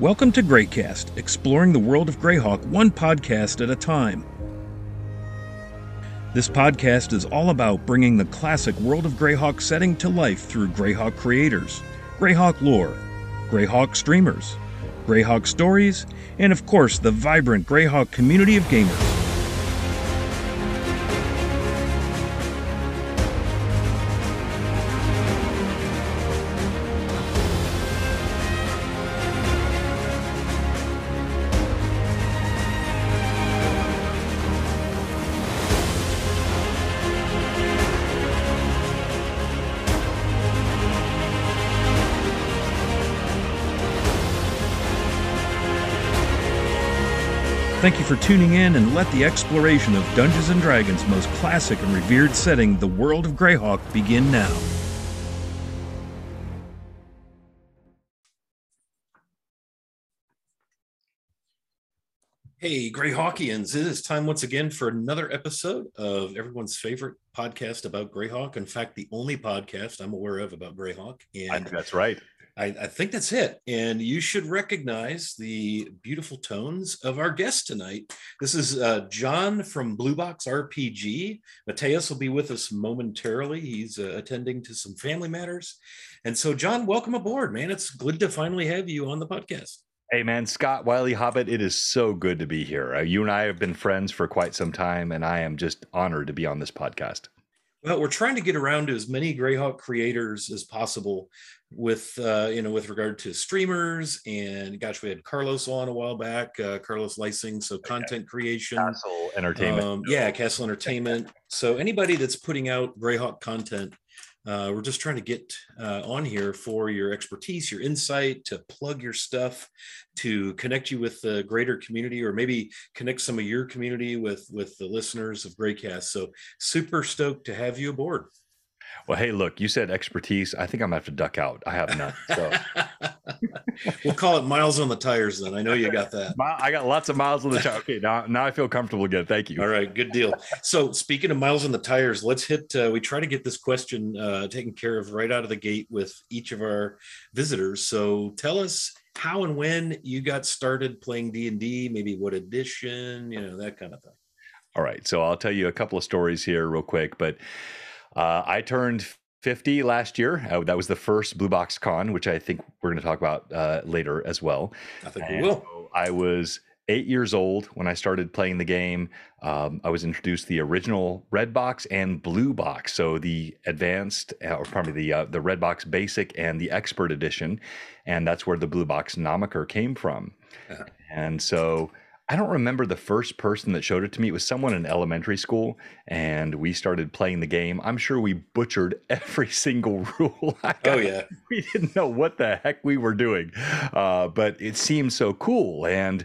Welcome to GreyCast, exploring the world of Greyhawk one podcast at a time. This podcast is all about bringing the classic World of Greyhawk setting to life through Greyhawk creators, Greyhawk lore, Greyhawk streamers, Greyhawk stories, and of course the vibrant Greyhawk community of gamers. Thank you for tuning in, and let the exploration of Dungeons & Dragons' most classic and revered setting, the World of Greyhawk, begin now. Hey, Greyhawkians, it is time once again for another episode of everyone's favorite podcast about Greyhawk. In fact, the only podcast I'm aware of about Greyhawk. And I think that's right. I think that's it. And you should recognize the beautiful tones of our guest tonight. This is John from Blue Box RPG. Mateus will be with us momentarily. He's attending to some family matters. And so, John, welcome aboard, man. It's good to finally have you on the podcast. Hey, man, Scott, Wiley Hobbit, it is so good to be here. You and I have been friends for quite some time, and I am just honored to be on this podcast. Well, we're trying to get around to as many Greyhawk creators as possible with, with regard to streamers. And gosh, we had Carlos on a while back, Carlos Leising, so content creation. Castle Entertainment. Castle Entertainment. So anybody that's putting out Greyhawk content, we're just trying to get on here for your expertise, your insight, to plug your stuff, to connect you with the greater community, or maybe connect some of your community with the listeners of GreyCast. So super stoked to have you aboard. Well, hey, look, you said expertise. I think I'm going to have to duck out. I have none. So. We'll call it miles on the tires then. I know you got that. I got lots of miles on the tires. Okay, now I feel comfortable again. Thank you. All right, good deal. So speaking of miles on the tires, let's hit, we try to get this question taken care of right out of the gate with each of our visitors. So tell us how and when you got started playing D&D, maybe what edition, that kind of thing. All right, so I'll tell you a couple of stories here real quick, but I turned 50 last year. That was the first Blue Box Con, which I think we're going to talk about later as well. I think we will. So I was 8 years old when I started playing the game. I was introduced to the original Red Box and Blue Box, so the advanced, or probably the Red Box Basic and the Expert Edition, and that's where the Blue Box Nomiker came from. Uh-huh. And so I don't remember the first person that showed it to me. It was someone in elementary school, and we started playing the game. I'm sure we butchered every single rule. We didn't know what the heck we were doing, but it seemed so cool, and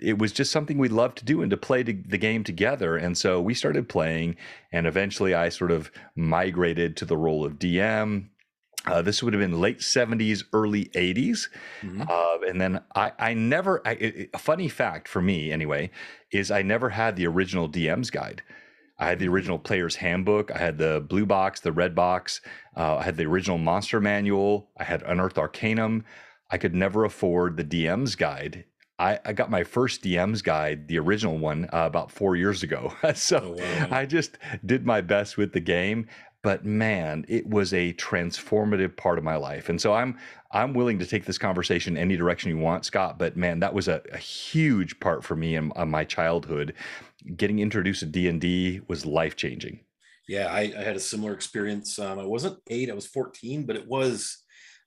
it was just something we loved to do and to play the game together. And so we started playing, and eventually I sort of migrated to the role of DM. This would have been late 70s, early 80s. Mm-hmm. And then a funny fact for me anyway, is I never had the original DM's guide. I had the original player's handbook. I had the Blue Box, the Red Box. I had the original monster manual. I had Unearthed Arcanum. I could never afford the DM's guide. I got my first DM's guide, the original one, about 4 years ago. So I just did my best with the game. But man, it was a transformative part of my life. And so I'm willing to take this conversation any direction you want, Scott, but man, that was a huge part for me in my childhood. Getting introduced to D&D was life-changing. Yeah, I had a similar experience. I wasn't 8, I was 14, but it was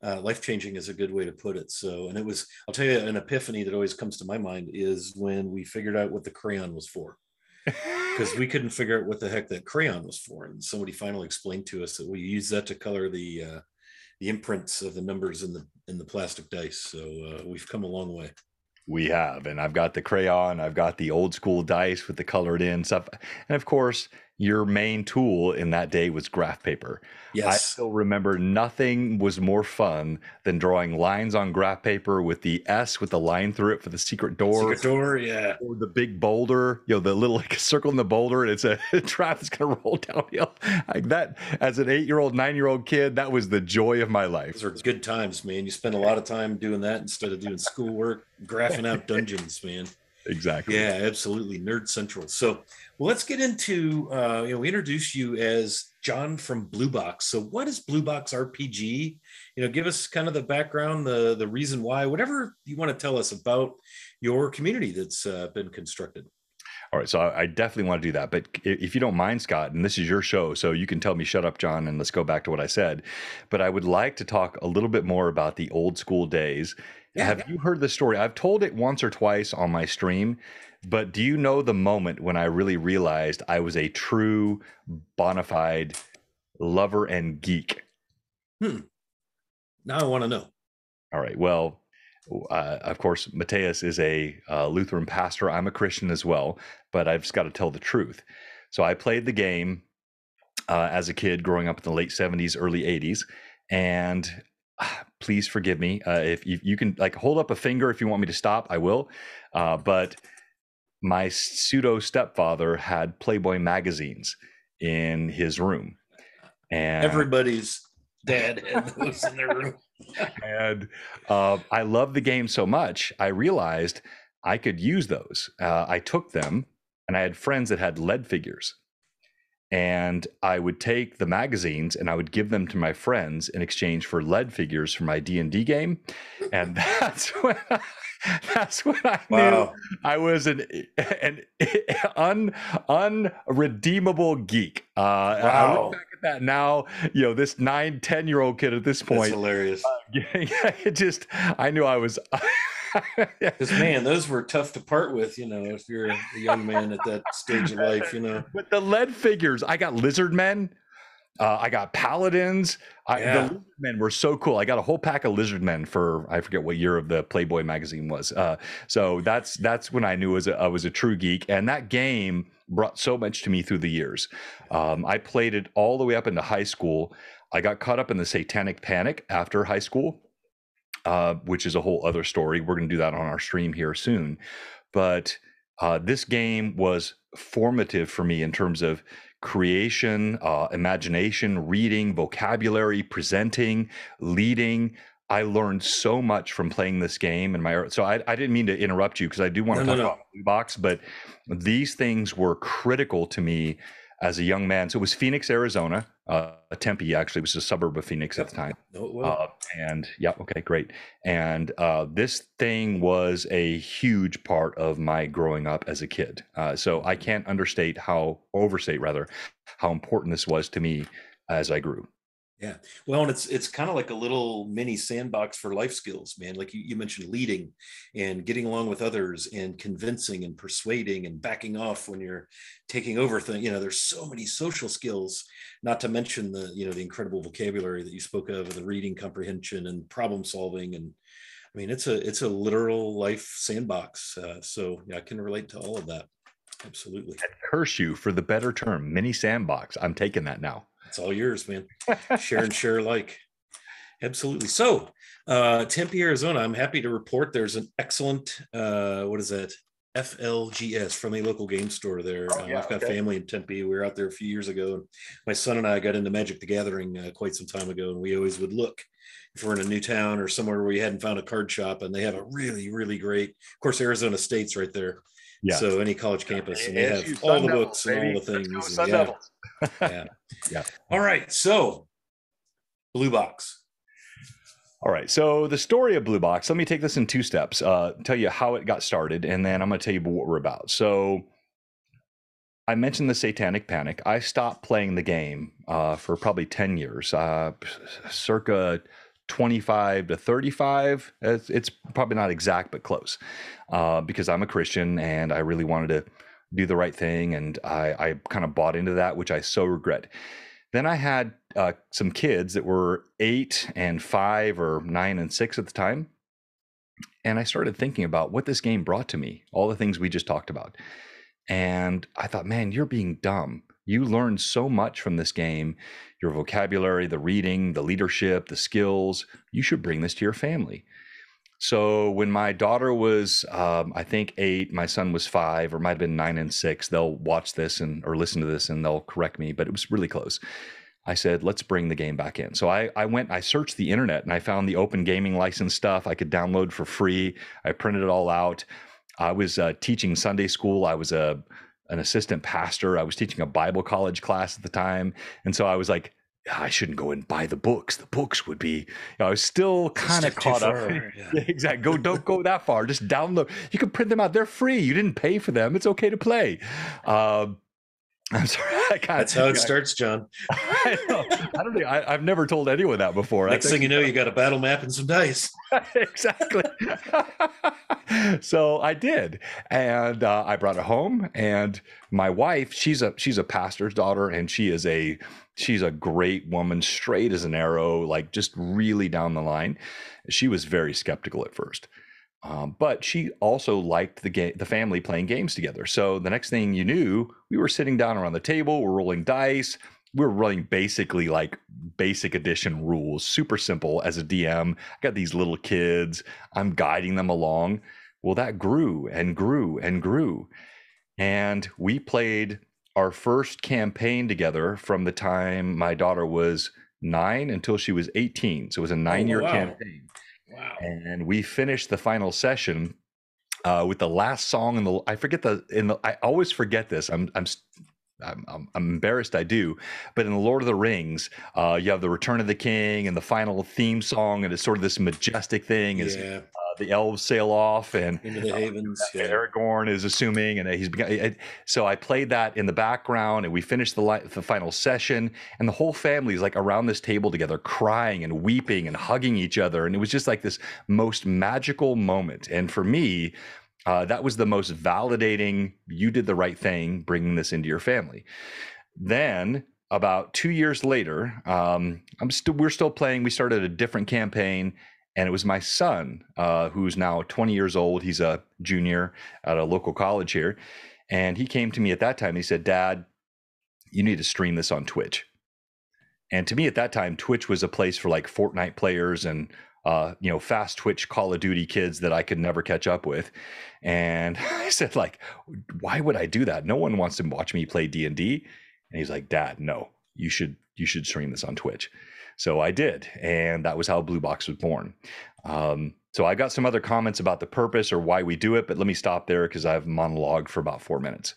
life-changing is a good way to put it. So, and it was, I'll tell you, an epiphany that always comes to my mind is when we figured out what the crayon was for. Because we couldn't figure out what the heck that crayon was for, and somebody finally explained to us that we use that to color the imprints of the numbers in the plastic dice. So we've come a long way. We have, and I've got the crayon, I've got the old school dice with the colored in stuff, and of course your main tool in that day was graph paper. Yes. I still remember nothing was more fun than drawing lines on graph paper with the S with the line through it for the secret door. Secret door, yeah. Or the big boulder, you know, the little like a circle in the boulder, and it's a trap that's gonna roll downhill. Like that, as an 8-year-old, 9-year-old kid, that was the joy of my life. Those are good times, man. You spend a lot of time doing that instead of doing schoolwork, graphing out dungeons, man. Exactly. Yeah, absolutely. Nerd Central. So well, let's get into, you know, we introduced you as John from Blue Box. So what is Blue Box RPG? You know, give us kind of the background, the reason why, whatever you want to tell us about your community that's been constructed. All right. So I definitely want to do that. But if you don't mind, Scott, and this is your show, so you can tell me, shut up, John, and let's go back to what I said. But I would like to talk a little bit more about the old school days. Yeah. Have you heard the story? I've told it once or twice on my stream, but do you know the moment when I really realized I was a true bona fide lover and geek? Now I want to know. All right. Well, of course, Mateus is a Lutheran pastor. I'm a Christian as well, but I've just got to tell the truth. So I played the game as a kid growing up in the late 70s, early 80s. And please forgive me. If you can like hold up a finger if you want me to stop, I will. But my pseudo stepfather had Playboy magazines in his room. And everybody's dad had those in their room. And I loved the game so much, I realized I could use those. I took them, and I had friends that had lead figures. And I would take the magazines, and I would give them to my friends in exchange for lead figures for my D&D game. And that's when I wow. knew I was an unredeemable geek. Wow. I look back at that now, you know, this 9-10-year-old kid at this point. That's hilarious. It just, I knew I was. Because man, those were tough to part with, you know, if you're a young man at that stage of life, you know. But the lead figures, I got lizard men. I got paladins. The lizard men were so cool. I got a whole pack of lizard men for I forget what year of the Playboy magazine was. So that's when I knew I was a true geek. And that game brought so much to me through the years. I played it all the way up into high school. I got caught up in the satanic panic after high school, which is a whole other story. We're going to do that on our stream here soon. But this game was formative for me in terms of creation, imagination, reading, vocabulary, presenting, leading. I learned so much from playing this game. So I didn't mean to interrupt you because I do want to talk about Blue Box, but these things were critical to me as a young man. So it was Phoenix, Arizona, Tempe actually was a suburb of Phoenix at the time. And yeah, okay, great. And this thing was a huge part of my growing up as a kid. So I can't overstate how important this was to me as I grew. Yeah. Well, and it's kind of like a little mini sandbox for life skills, man. Like you mentioned leading and getting along with others and convincing and persuading and backing off when you're taking over things. You know, there's so many social skills, not to mention the, you know, the incredible vocabulary that you spoke of, the reading comprehension and problem solving. And I mean, it's a literal life sandbox. So yeah, I can relate to all of that. Absolutely. I curse you for the better term, mini sandbox. I'm taking that now. It's all yours, man. Share and share alike. Absolutely. So Tempe, Arizona, I'm happy to report there's an excellent, what is that? FLGS from a local game store there. I've got family in Tempe. We were out there a few years ago. And my son and I got into Magic the Gathering quite some time ago. And we always would look if we're in a new town or somewhere where we hadn't found a card shop. And they have a really, really great, of course, Arizona State's right there. Yeah. So any college campus, and they have all the books and all the things. Yeah. All right. So Blue Box. All right. So the story of Blue Box, let me take this in two steps, tell you how it got started. And then I'm going to tell you what we're about. So I mentioned the satanic panic. I stopped playing the game for probably 10 years, circa 25 to 35. It's probably not exact, but close, because I'm a Christian and I really wanted to do the right thing. And I kind of bought into that, which I so regret. Then I had some kids that were 8 and 5 or 9 and 6 at the time. And I started thinking about what this game brought to me, all the things we just talked about. And I thought, man, you're being dumb. You learn so much from this game, your vocabulary, the reading, the leadership, the skills. You should bring this to your family. So when my daughter was, I think 8, my son was 5, or might have been 9 and 6. They'll watch this and or listen to this and they'll correct me, but it was really close. I said, let's bring the game back in. So I searched the internet and I found the open gaming license stuff I could download for free. I printed it all out. I was teaching Sunday school. I was an assistant pastor. I was teaching a Bible college class at the time. And so I was like, I shouldn't go and buy the books. The books would be, you know, I was still kind of caught up. Yeah. Exactly. Don't go that far. Just download. You can print them out. They're free. You didn't pay for them. It's okay to play. I'm sorry. That's how it starts, John. I've never told anyone that before. Next thing you know, you got a battle map and some dice. Exactly. So I did, and I brought it home. And my wife, she's a pastor's daughter, and she's a great woman, straight as an arrow, like just really down the line. She was very skeptical at first. But she also liked the family playing games together. So the next thing you knew, we were sitting down around the table, we're rolling dice, we're running basically like basic edition rules, super simple as a DM. I got these little kids, I'm guiding them along. Well, that grew and grew and grew. And we played our first campaign together from the time my daughter was 9 until she was 18. So it was a 9-year campaign. Wow. And we finished the final session with the last song in the I always forget this. I'm embarrassed I do, but in the Lord of the Rings, you have the Return of the King and the final theme song, and it's sort of this majestic thing as the elves sail off and into the havens. Aragorn is assuming, and he's begun. So I played that in the background, and we finished the final session, and the whole family is like around this table together, crying and weeping and hugging each other, and it was just like this most magical moment. And for me, that was the most validating, you did the right thing, bringing this into your family. Then about 2 years later, we're still playing. We started a different campaign, and it was my son, who's now 20 years old. He's a junior at a local college here. And he came to me at that time. He said, Dad, you need to stream this on Twitch. And to me at that time, Twitch was a place for like Fortnite players and fast Twitch Call of Duty kids that I could never catch up with. And I said, like, why would I do that? No one wants to watch me play D&D. And he's like, Dad, no, you should stream this on Twitch. So I did. And that was how Blue Box was born. So I got some other comments about the purpose or why we do it, but let me stop there because I've monologued for about 4 minutes.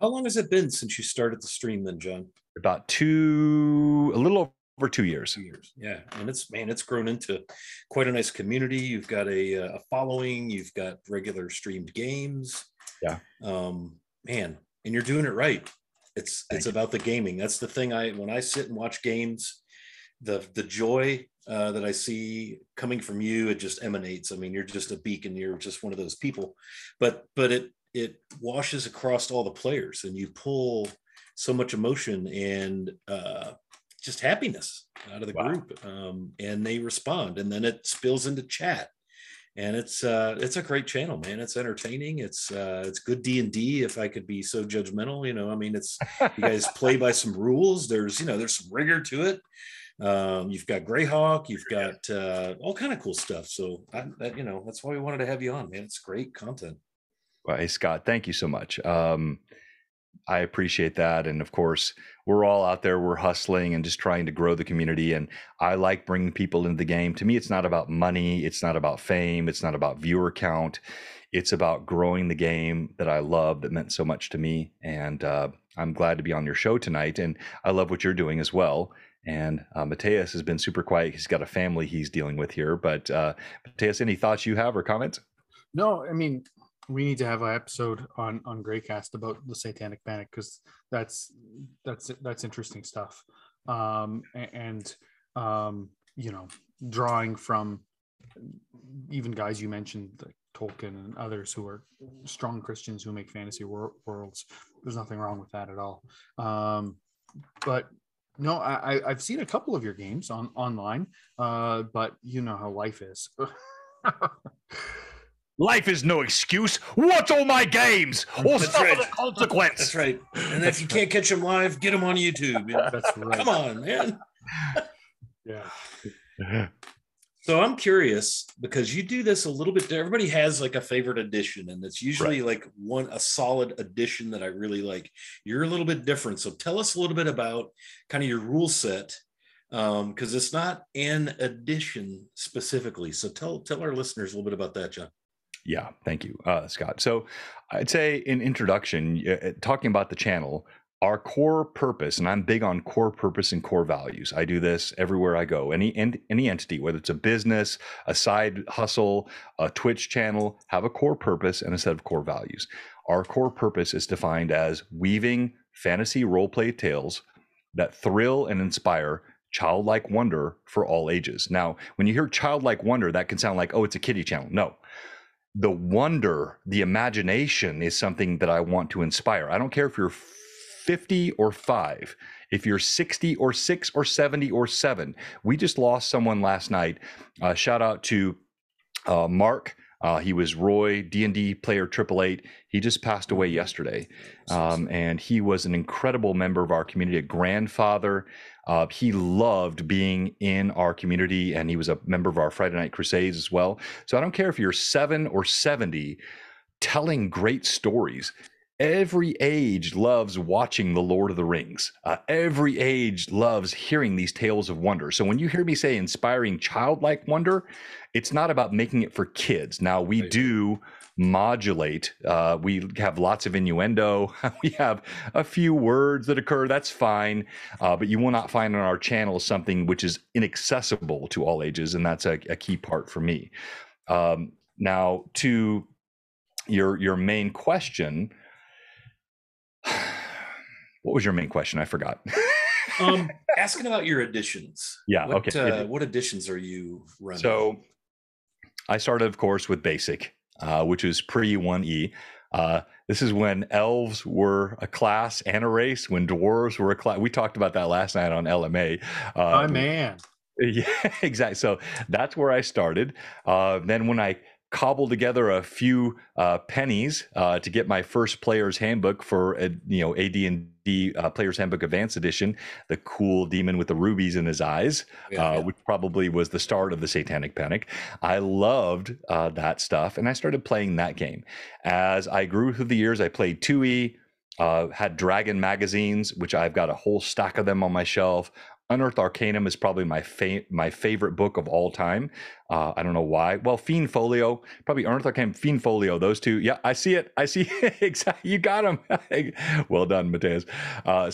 How long has it been since you started the stream then, John? About a little over 2 years. 2 years, yeah. And it's grown into quite a nice community. You've got a following. You've got regular streamed games. Yeah. And you're doing it right. It's about the gaming. That's the thing. When I sit and watch games, the joy that I see coming from you, it just emanates. I mean, you're just a beacon. You're just one of those people. But it washes across all the players, and you pull so much emotion and just happiness out of the group, and they respond, and then it spills into chat, and it's a great channel, man. It's entertaining. It's good D&D, if I could be so judgmental, it's you guys play by some rules. There's some rigor to it. You've got Greyhawk, you've got all kind of cool stuff. So that's why we wanted to have you on, man. It's great content. Well, hey, Scott, thank you so much. I appreciate that. And of course, we're all out there, we're hustling and just trying to grow the community. And I like bringing people into the game. To me, it's not about money. It's not about fame. It's not about viewer count. It's about growing the game that I love, that meant so much to me. And I'm glad to be on your show tonight. And I love what you're doing as well. And Mateus has been super quiet. He's got a family he's dealing with here. But Mateus, any thoughts you have or comments? No, we need to have an episode on GreyCast about the Satanic Panic, because that's interesting stuff, drawing from even guys you mentioned like Tolkien and others who are strong Christians who make fantasy worlds. There's nothing wrong with that at all. But no, I've seen a couple of your games online, but you know how life is. Life is no excuse. Watch all my games or suffer the consequence. That's right. And if you can't catch them live, get them on YouTube. Yeah. That's right. Come on, man. Yeah. So I'm curious, because you do this a little bit. Everybody has like a favorite edition, and it's usually like a solid edition that I really like. You're a little bit different. So tell us a little bit about kind of your rule set, because it's not an edition specifically. So tell our listeners a little bit about that, John. Yeah, thank you, Scott. So I'd say in introduction, talking about the channel, our core purpose, and I'm big on core purpose and core values. I do this everywhere I go. Any entity, whether it's a business, a side hustle, a Twitch channel, have a core purpose and a set of core values. Our core purpose is defined as weaving fantasy roleplay tales that thrill and inspire childlike wonder for all ages. Now, when you hear childlike wonder, that can sound like, oh, it's a kiddie channel. No. The wonder, the imagination is something that I want to inspire. I don't care if you're 50 or 5, if you're 60 or 6 or 70 or 7. We just lost someone last night. Shout out to Mark. He was Roy, D&D player 888. He just passed away yesterday. And he was an incredible member of our community, a grandfather. He loved being in our community, and he was a member of our Friday Night Crusades as well. So I don't care if you're 7 or 70, telling great stories. Every age loves watching The Lord of the Rings. Every age loves hearing these tales of wonder. So when you hear me say inspiring childlike wonder, it's not about making it for kids. Now, we do modulate. We have lots of innuendo. We have a few words that occur. That's fine. But you will not find on our channel something which is inaccessible to all ages. And that's a key part for me. Now, to your main question. What was your main question? I forgot. Asking about your editions. Yeah. What editions are you running? So I started, of course, with basic, which is pre-1E. This is when elves were a class and a race, when dwarves were a class. We talked about that last night on LMA. Oh, man. Yeah, exactly. So that's where I started. Then when I cobbled together a few pennies to get my first player's handbook for AD&D Player's Handbook Advanced Edition, the cool demon with the rubies in his eyes, which probably was the start of the Satanic Panic. I loved that stuff, and I started playing that game. As I grew through the years, I played 2E, had Dragon Magazines, which I've got a whole stack of them on my shelf. Unearthed Arcanum is probably my favorite book of all time. I don't know why. Well, Fiend Folio, probably Unearthed Arcanum, Fiend Folio, those two. Yeah, I see it. I see it. Exactly. You got them. Well done, Mateus.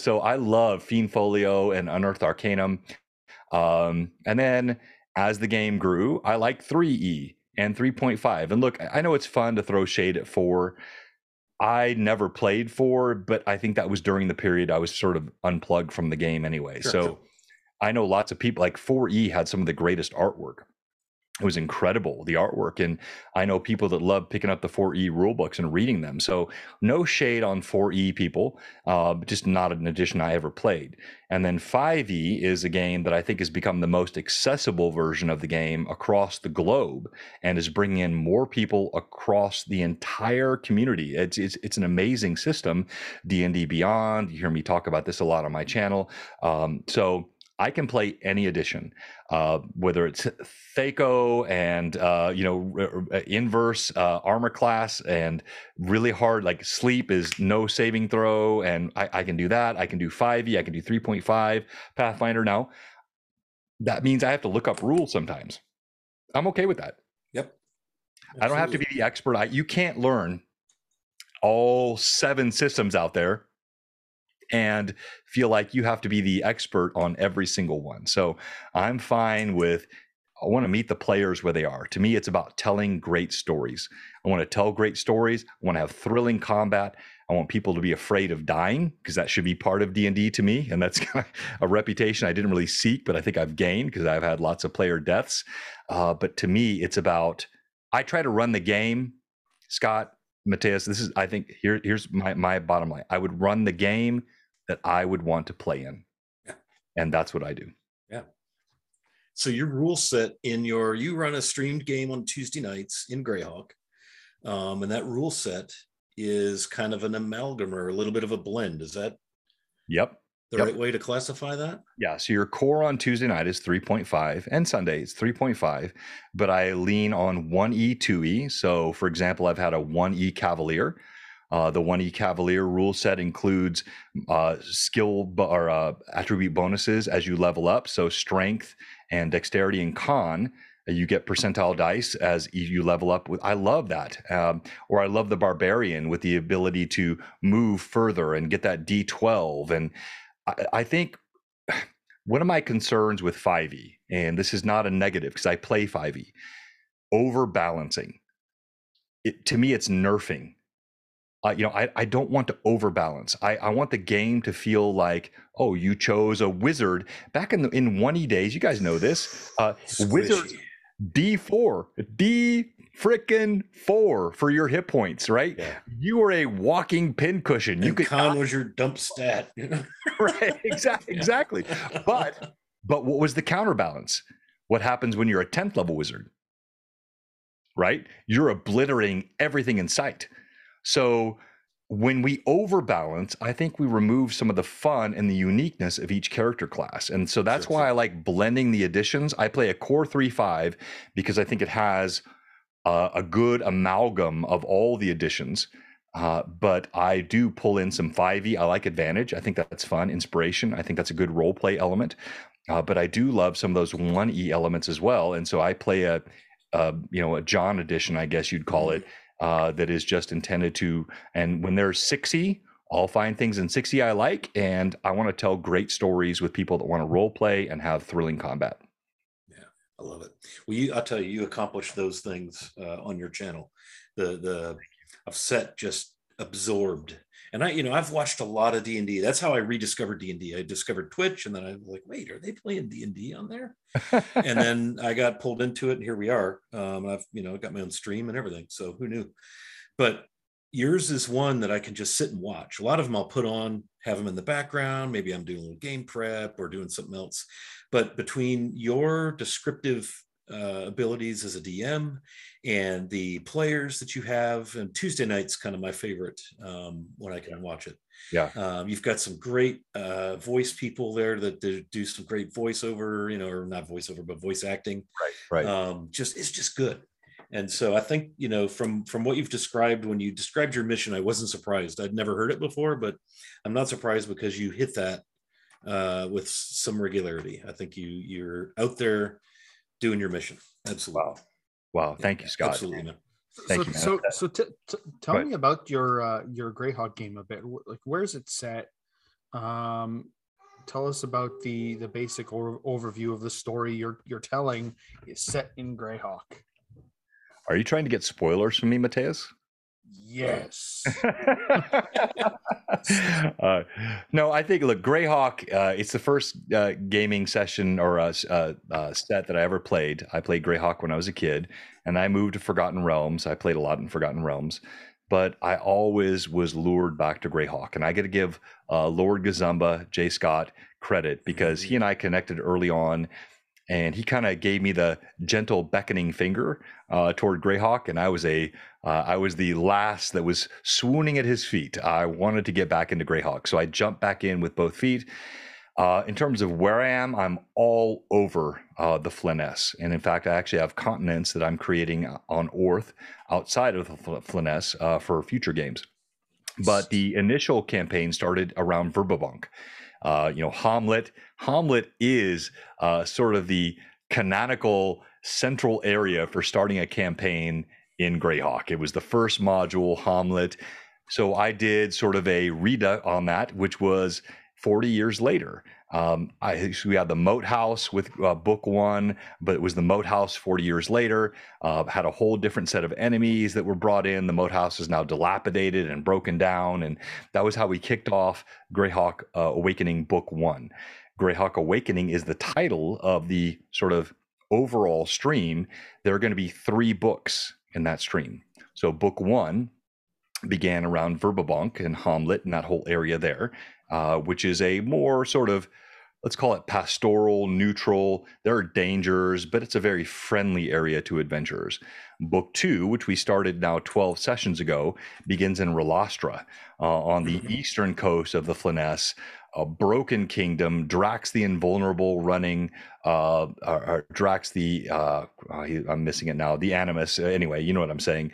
So I love Fiend Folio and Unearthed Arcanum. And then as the game grew, I like 3E and 3.5. And look, I know it's fun to throw shade at 4. I never played 4, but I think that was during the period I was sort of unplugged from the game anyway. Sure, so. Sure. I know lots of people, like 4E had some of the greatest artwork. It was incredible, the artwork. And I know people that love picking up the 4E rule books and reading them. So no shade on 4E people, just not an edition I ever played. And then 5E is a game that I think has become the most accessible version of the game across the globe and is bringing in more people across the entire community. It's an amazing system, D&D Beyond. You hear me talk about this a lot on my channel. So I can play any edition, whether it's Thaco and inverse armor class and really hard, like sleep is no saving throw, and I can do that. I can do 5e, I can do 3.5 Pathfinder. Now that means I have to look up rules sometimes. I'm okay with that. Yep. Absolutely. I don't have to be the expert. You can't learn all 7 systems out there and feel like you have to be the expert on every single one. So I'm fine with, I want to meet the players where they are. To me, it's about telling great stories. I want to tell great stories. I want to have thrilling combat. I want people to be afraid of dying, because that should be part of D&D to me. And that's kind of a reputation I didn't really seek, but I think I've gained because I've had lots of player deaths. But to me, it's about, I try to run the game, Scott, Mateus, this is, I think, here's my bottom line. I would run the game that I would want to play in. Yeah. And that's what I do. Yeah. So your rule set you run a streamed game on Tuesday nights in Greyhawk. And that rule set is kind of an amalgam or a little bit of a blend. Is that the right way to classify that? Yeah. So your core on Tuesday night is 3.5 and Sunday is 3.5, but I lean on 1E, 2E. So for example, I've had a 1E Cavalier. The 1E Cavalier rule set includes attribute bonuses as you level up. So strength and dexterity and con, you get percentile dice as you level up. I love that. Or I love the Barbarian with the ability to move further and get that D12. And I think one of my concerns with 5E, and this is not a negative because I play 5E, overbalancing. To me, it's nerfing. I don't want to overbalance. I want the game to feel like, oh, you chose a wizard. Back in 1E days, you guys know this. Wizard D4, D-frickin-4 for your hit points, right? Yeah. You were a walking pincushion. Con was your dump stat. Right, exactly. Yeah. But what was the counterbalance? What happens when you're a 10th level wizard, right? You're obliterating everything in sight. So when we overbalance, I think we remove some of the fun and the uniqueness of each character class. And so that's why I like blending the additions. I play a core 3-5 because I think it has a good amalgam of all the additions. But I do pull in some 5e. I like advantage. I think that's fun. Inspiration. I think that's a good role play element. But I do love some of those 1e elements as well. And so I play a John edition, I guess you'd call it. That is just intended to, and when there's 6E, I'll find things in 6E I like, and I want to tell great stories with people that want to role play and have thrilling combat. Yeah, I love it. Well, I'll tell you, you accomplish those things on your channel. The upset just absorbed, and I've watched a lot of D&D. That's how I rediscovered D&D. I discovered Twitch, and then I was like, wait, are they playing D&D on there? And then I got pulled into it, and here we are. I've got my own stream and everything, so who knew? But yours is one that I can just sit and watch. A lot of them I'll put on, have them in the background. Maybe I'm doing a little game prep or doing something else. But between your descriptive abilities as a DM and the players that you have, and Tuesday night's kind of my favorite when I can watch it. Yeah, you've got some great voice people there that do some great voiceover, or not voiceover, but voice acting. Right. It's just good. And so I think from what you've described, when you described your mission, I wasn't surprised. I'd never heard it before, but I'm not surprised because you hit that with some regularity. I think you're out there doing your mission. Absolutely. Wow. Thank you, Scott. Absolutely, man. Thank you. So tell me about your Greyhawk game a bit. Like, where is it set? Tell us about the basic overview of the story you're telling is set in Greyhawk. Are you trying to get spoilers from me, Mateus? Yes. No, I think, look, Greyhawk, it's the first gaming session or set that I ever played. I played Greyhawk when I was a kid, and I moved to Forgotten Realms. I played a lot in Forgotten Realms, but I always was lured back to Greyhawk. And I got to give Lord Gazumba, J. Scott, credit because he and I connected early on. And he kind of gave me the gentle beckoning finger toward Greyhawk, and I was the last that was swooning at his feet. I wanted to get back into Greyhawk, so I jumped back in with both feet. In terms of where I am, I'm all over the Flanaess, and in fact, I actually have continents that I'm creating on Orth outside of the Flanaess for future games. But the initial campaign started around Verbobonc. Hommlet is sort of the canonical central area for starting a campaign in Greyhawk. It was the first module, Hommlet. So I did sort of a redo on that, which was 40 years later. We had the Moat House with book one, but it was the Moat House 40 years later, had a whole different set of enemies that were brought in. The Moat House is now dilapidated and broken down. And that was how we kicked off Greyhawk Awakening book one. Greyhawk Awakening is the title of the sort of overall stream. There are going to be 3 books in that stream. So book one began around Verbobonc and Hommlet and that whole area there, which is a more sort of let's call it pastoral, neutral. There are dangers, but it's a very friendly area to adventurers. Book 2, which we started now 12 sessions ago, begins in Relastra on the eastern coast of the Flanaess, a broken kingdom, Drax the Invulnerable running, I'm missing it now, the Animus, anyway, you know what I'm saying,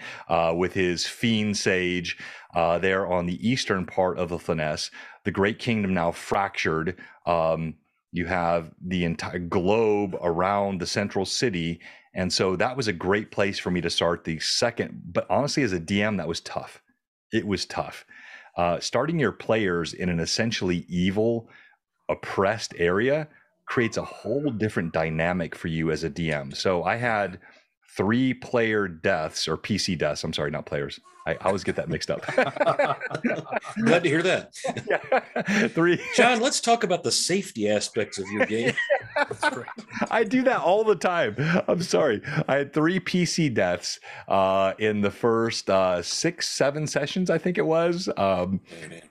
with his fiend sage there on the eastern part of the Flanaess. The Great Kingdom now fractured. You have the entire globe around the central city. And so that was a great place for me to start the second. But honestly, as a DM, that was tough. It was tough. Starting your players in an essentially evil, oppressed area creates a whole different dynamic for you as a DM. So I had 3 player deaths, or PC deaths. I'm sorry, not players. I always get that mixed up. Glad to hear that. Yeah. 3. John, let's talk about the safety aspects of your game. I do that all the time. I'm sorry. I had 3 PC deaths in the first 6-7 sessions, I think it was.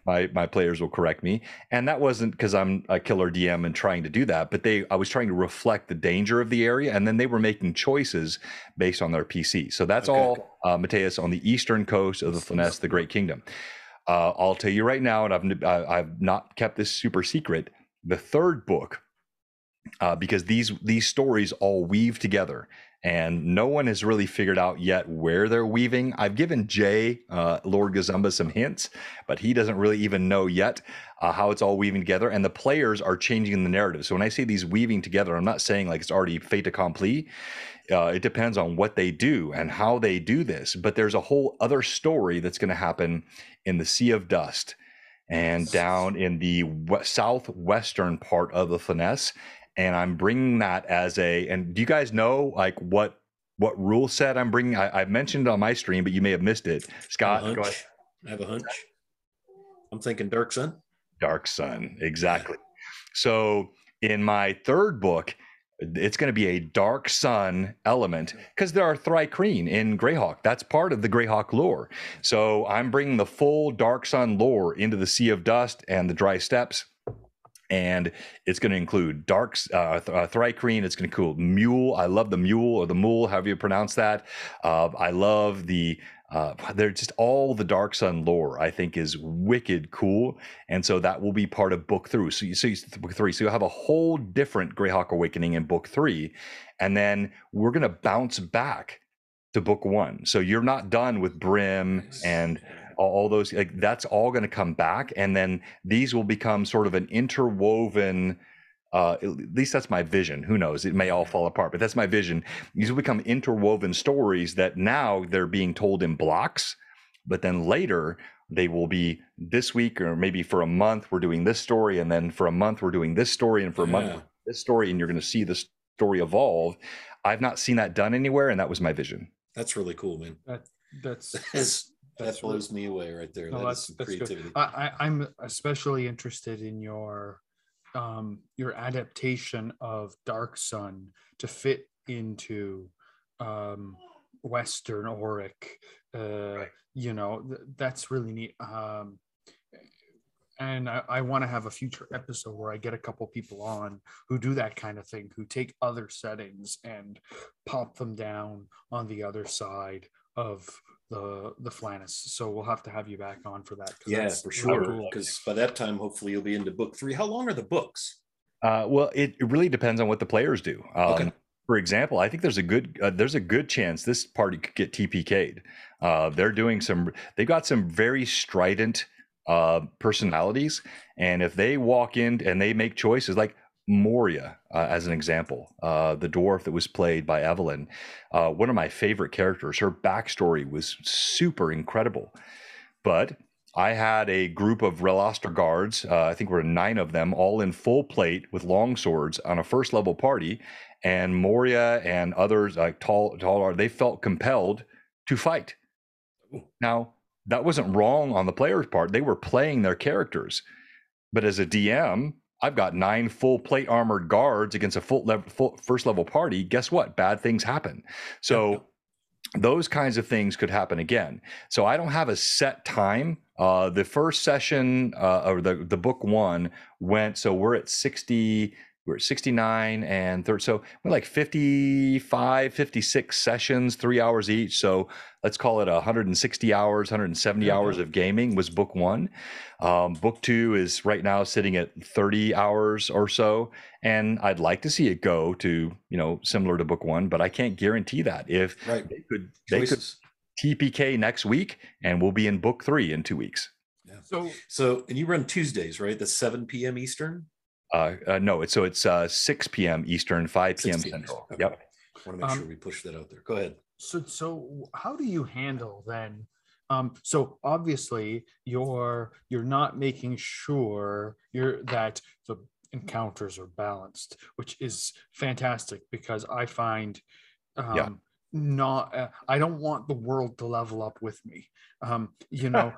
My players will correct me. And that wasn't because I'm a killer DM and trying to do that, but I was trying to reflect the danger of the area, and then they were making choices based on their PC. So that's okay. All Mateus on the eastern coast of the Flanaess, the Great Kingdom. I'll tell you right now, and I've not kept this super secret, the third book, because these stories all weave together, and no one has really figured out yet where they're weaving. I've given Jay, Lord Gazumba, some hints, but he doesn't really even know yet how it's all weaving together, and the players are changing the narrative. So when I say these weaving together, I'm not saying like it's already fait accompli. It depends on what they do and how they do this, but there's a whole other story that's going to happen in the Sea of Dust and down in the southwestern part of the Flanaess. And I'm bringing that as and do you guys know like what rule set I'm bringing? I mentioned it on my stream, but you may have missed it. Scott, go ahead. I have a hunch. I'm thinking Dark Sun. Dark Sun, exactly. So in my third book, it's going to be a Dark Sun element because there are Thri-kreen in Greyhawk. That's part of the Greyhawk lore. So I'm bringing the full Dark Sun lore into the Sea of Dust and the Dry Steps. And it's going to include Thri-kreen. It's going to include mule. I love the mule, or the mule, however you pronounce that. I love they're just all the Dark Sun lore, I think, is wicked cool. And so that will be part of book 3. So you'll have a whole different Greyhawk Awakening in book 3. And then we're going to bounce back to book 1. So you're not done with Brim and all those, like, that's all going to come back, and then these will become sort of an interwoven, at least that's my vision. Who knows, it may all fall apart, but that's my vision. These will become interwoven stories that now they're being told in blocks, but then later they will be this week, or maybe for a month we're doing this story, and then for a month we're doing this story, and for a month this story, and you're going to see the story evolve. I've not seen that done anywhere, and that was my vision. That's really cool, man. That blows me away right there. No, that's some creativity. I'm especially interested in your adaptation of Dark Sun to fit into Western Auric. Right. You know, that's really neat. And I want to have a future episode where I get a couple people on who do that kind of thing, who take other settings and pop them down on the other side of the Flanaess. So we'll have to have you back on for that. Yeah, for sure, because by that time hopefully you'll be into book 3. How long are the books? Well, it really depends on what the players do. Okay. For example, I think there's a good chance this party could get TPK'd. They've got some very strident personalities, and if they walk in and they make choices like Moria, as an example, the dwarf that was played by Evelyn, one of my favorite characters. Her backstory was super incredible. But I had a group of Relastra guards, I think we're 9 of them, all in full plate with longswords on a first-level party, and Moria and others, like Talar, they felt compelled to fight. Now, that wasn't wrong on the player's part. They were playing their characters. But as a DM, I've got 9 full plate armored guards against a full first level party. Guess what? Bad things happen. So those kinds of things could happen again. So I don't have a set time. The first session or the book one went, so we're at 60, we're at 69 and third. So we're like 55, 56 sessions, 3 hours each. So let's call it 160 hours, 170 hours of gaming was book one. Book two is right now sitting at 30 hours or so. And I'd like to see it go to, you know, similar to book one, but I can't guarantee that. If they could TPK next week and we'll be in book three in 2 weeks. Yeah. So and you run Tuesdays, right? That's 7 p.m. Eastern? No, it's 6 p.m. Eastern, 5 p.m. Central. Okay. Yep. I want to make sure we push that out there. Go ahead. So how do you handle then? So obviously you're not making sure that the encounters are balanced, which is fantastic, because I find I don't want the world to level up with me. You know,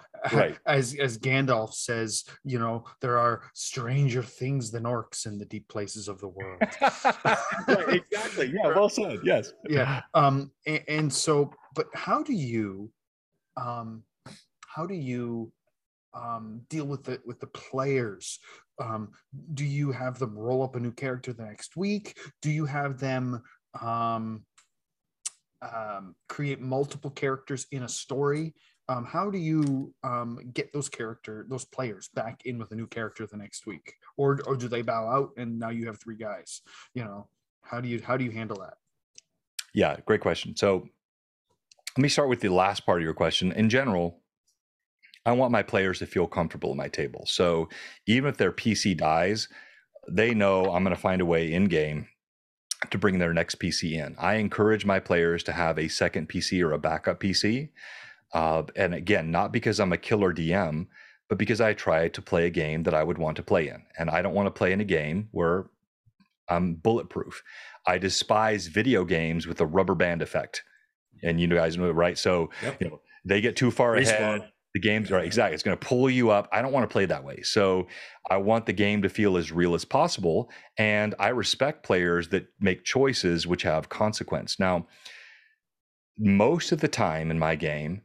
as Gandalf says, you know, there are stranger things than orcs in the deep places of the world. Right, exactly. Yeah, well said. Yes. Yeah. And so, but how do you deal with the players? Do you have them roll up a new character the next week? Do you have them create multiple characters in a story? How do you get those players back in with a new character the next week, or do they bow out and now you have three guys? You know, how do you handle that? Yeah, great question. So let me start with the last part of your question. In general, I want my players to feel comfortable at my table. So even if their PC dies, they know I'm going to find a way in game to bring their next PC in. I encourage my players to have a second PC or a backup PC. And again, not because I'm a killer DM, but because I try to play a game that I would want to play in. And I don't want to play in a game where I'm bulletproof. I despise video games with a rubber band effect. And you guys know, right? So you know, they get too far ahead. The game's right. Exactly. It's going to pull you up. I don't want to play that way. So I want the game to feel as real as possible. And I respect players that make choices which have consequence. Now, most of the time in my game,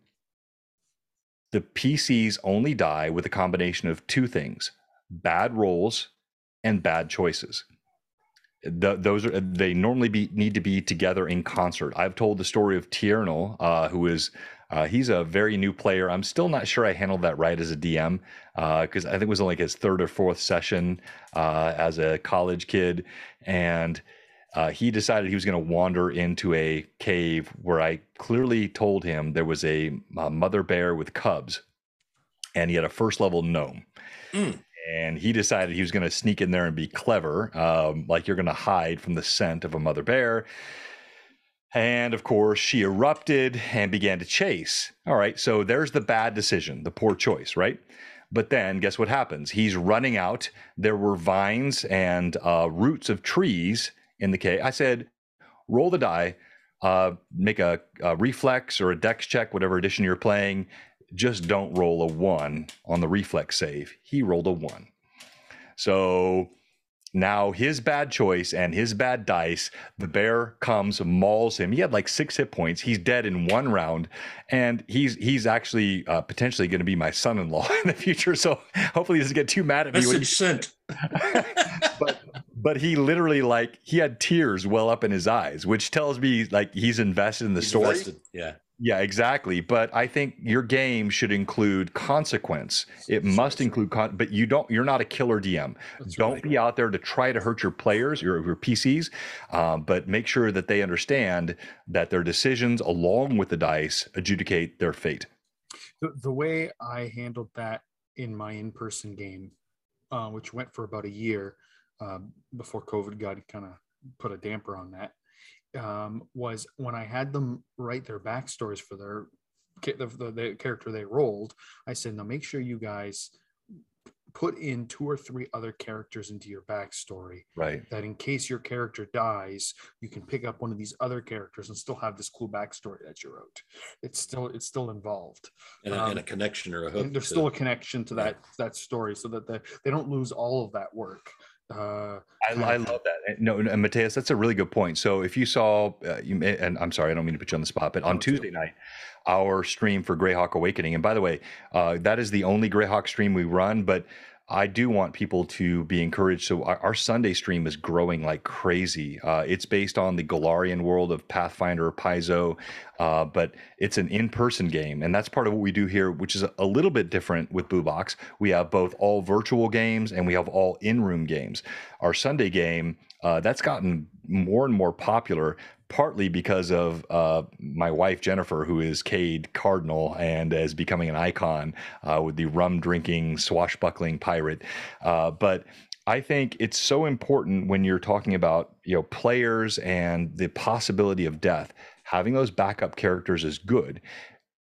the PCs only die with a combination of two things: bad rolls and bad choices. They normally need to be together in concert. I've told the story of Tiernal, who is he's a very new player. I'm still not sure I handled that right as a DM, because I think it was only like his third or fourth session as a college kid, and he decided he was going to wander into a cave where I clearly told him there was a mother bear with cubs, and he had a first level gnome. Mm. And he decided he was going to sneak in there and be clever, like you're going to hide from the scent of a mother bear. And of course, she erupted and began to chase. All right, so there's the bad decision, the poor choice, right? But then guess what happens? He's running out. There were vines and roots of trees in the cave. I said, roll the die, make a reflex or a dex check, whatever edition you're playing. Just don't roll a 1 on the reflex save. He rolled a 1. So now his bad choice and his bad dice, the bear comes, mauls him. He had like 6 hit points. He's dead in 1 round, and he's actually potentially going to be my son-in-law in the future. So hopefully he doesn't get too mad at me. Message sent. But he literally, like, he had tears well up in his eyes, which tells me like he's invested in the story. Invested. Yeah. Yeah, exactly. But I think your game should include consequence. It must include, but you're not a killer DM. That's don't right. be out there to try to hurt your players, your PCs, but make sure that they understand that their decisions along with the dice adjudicate their fate. The way I handled that in my in-person game, which went for about a year before COVID kind of put a damper on that, was when I had them write their backstories for the character they rolled. I said, now make sure you guys put in 2 or 3 other characters into your backstory, right? That in case your character dies, you can pick up one of these other characters and still have this cool backstory that you wrote. It's still involved, and a connection or a hook. There's still a connection to that story, so that they don't lose all of that work. I love that. No, and Mateus, that's a really good point. So if you saw, and I'm sorry, I don't mean to put you on the spot, but on Tuesday night, our stream for Greyhawk Awakening, and by the way, that is the only Greyhawk stream we run, but I do want people to be encouraged. So our Sunday stream is growing like crazy. It's based on the Galarian world of Pathfinder or Paizo, but it's an in-person game. And that's part of what we do here, which is a little bit different with Blue Box. We have both all virtual games and we have all in-room games. Our Sunday game, that's gotten more and more popular, partly because of my wife, Jennifer, who is Cade Cardinal and is becoming an icon with the rum-drinking, swashbuckling pirate. But I think it's so important when you're talking about, you know, players and the possibility of death. Having those backup characters is good.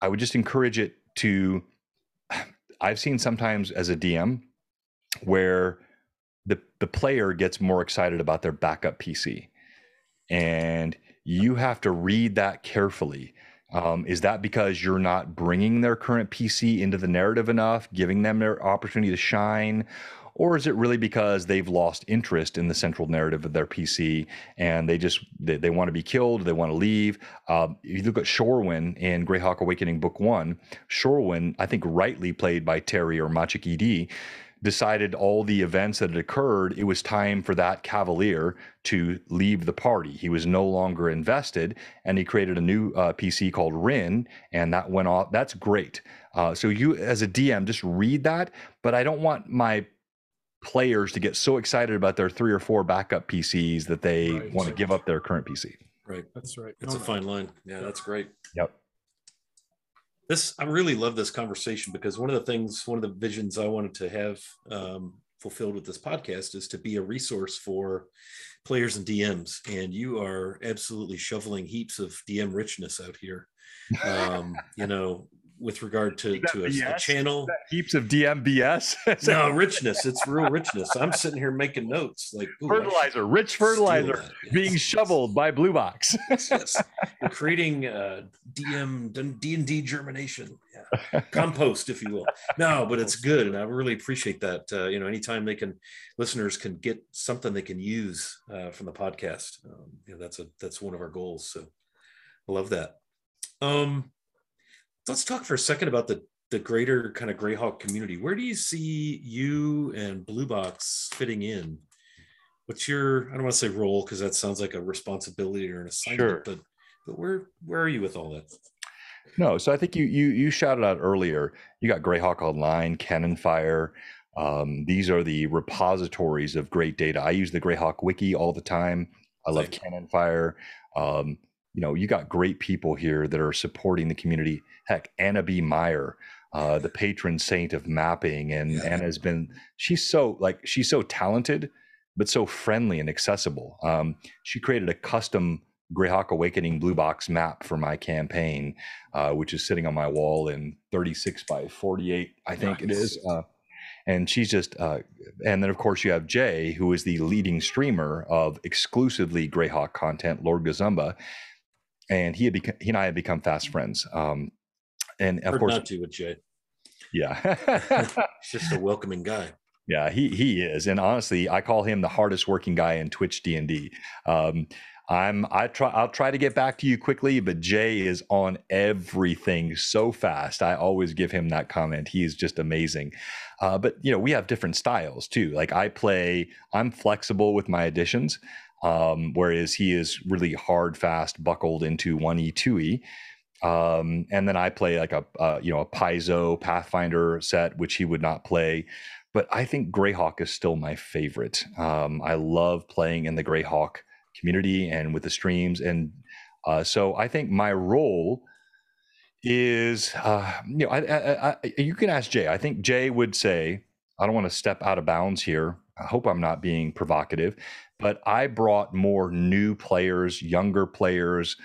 I would just encourage it to... I've seen sometimes as a DM where the player gets more excited about their backup PC. And you have to read that carefully. Is that because you're not bringing their current PC into the narrative enough, giving them their opportunity to shine? Or is it really because they've lost interest in the central narrative of their PC and they want to be killed, they want to leave? If you look at Shorwin in Greyhawk Awakening Book 1, Shorwin, I think rightly played by Terry or Machik ED, decided all the events that had occurred, it was time for that cavalier to leave the party. He was no longer invested, and he created a new PC called Rin, and that went off. That's great. So you, as a DM, just read that, but I don't want my players to get so excited about their 3 or 4 backup PCs that they want to give up their current PC. Right, that's right. That's a fine line. Yeah, that's great. Yep. I really love this conversation, because one of the visions I wanted to have fulfilled with this podcast is to be a resource for players and DMs. And you are absolutely shoveling heaps of DM richness out here, you know, with regard to a channel. Heaps of DM BS? No, richness. It's real richness. I'm sitting here making notes. Like fertilizer, rich fertilizer being shoveled by Blue Box. Yes. You're creating D&D germination. Yeah. Compost, if you will. No, but it's good. And I really appreciate that. You know, anytime listeners can get something they can use from the podcast. You know, that's one of our goals. So I love that. Let's talk for a second about the greater kind of Greyhawk community. Where do you see you and Blue Box fitting in? What's your, I don't want to say role, because that sounds like a responsibility or an assignment, sure. But where are you with all that? No, so I think you shouted out earlier, you got Greyhawk Online, Cannon Fire. These are the repositories of great data. I use the Greyhawk Wiki all the time. I love Cannon Fire. You know, you got great people here that are supporting the community. Heck, Anna B. Meyer, the patron saint of mapping. And yeah. Anna's been, she's so talented, but so friendly and accessible. She created a custom Greyhawk Awakening Blue Box map for my campaign, which is sitting on my wall in 36 by 48, I think it is. And she's just, and then of course you have Jay, who is the leading streamer of exclusively Greyhawk content, Lord Gazumba. And he and I had become fast friends. And of course, not you with Jay. Yeah, it's just a welcoming guy. Yeah, he is, and honestly, I call him the hardest working guy in Twitch D&D. I'll try to get back to you quickly, but Jay is on everything so fast. I always give him that comment. He is just amazing. But you know, we have different styles too. Like I'm flexible with my additions. Whereas he is really hard, fast, buckled into 1E, 2E. And then I play like a Paizo Pathfinder set, which he would not play. But I think Greyhawk is still my favorite. I love playing in the Greyhawk community and with the streams. And so I think my role is, you know, you can ask Jay. I think Jay would say, I don't want to step out of bounds here. I hope I'm not being provocative, but I brought more new players, younger players,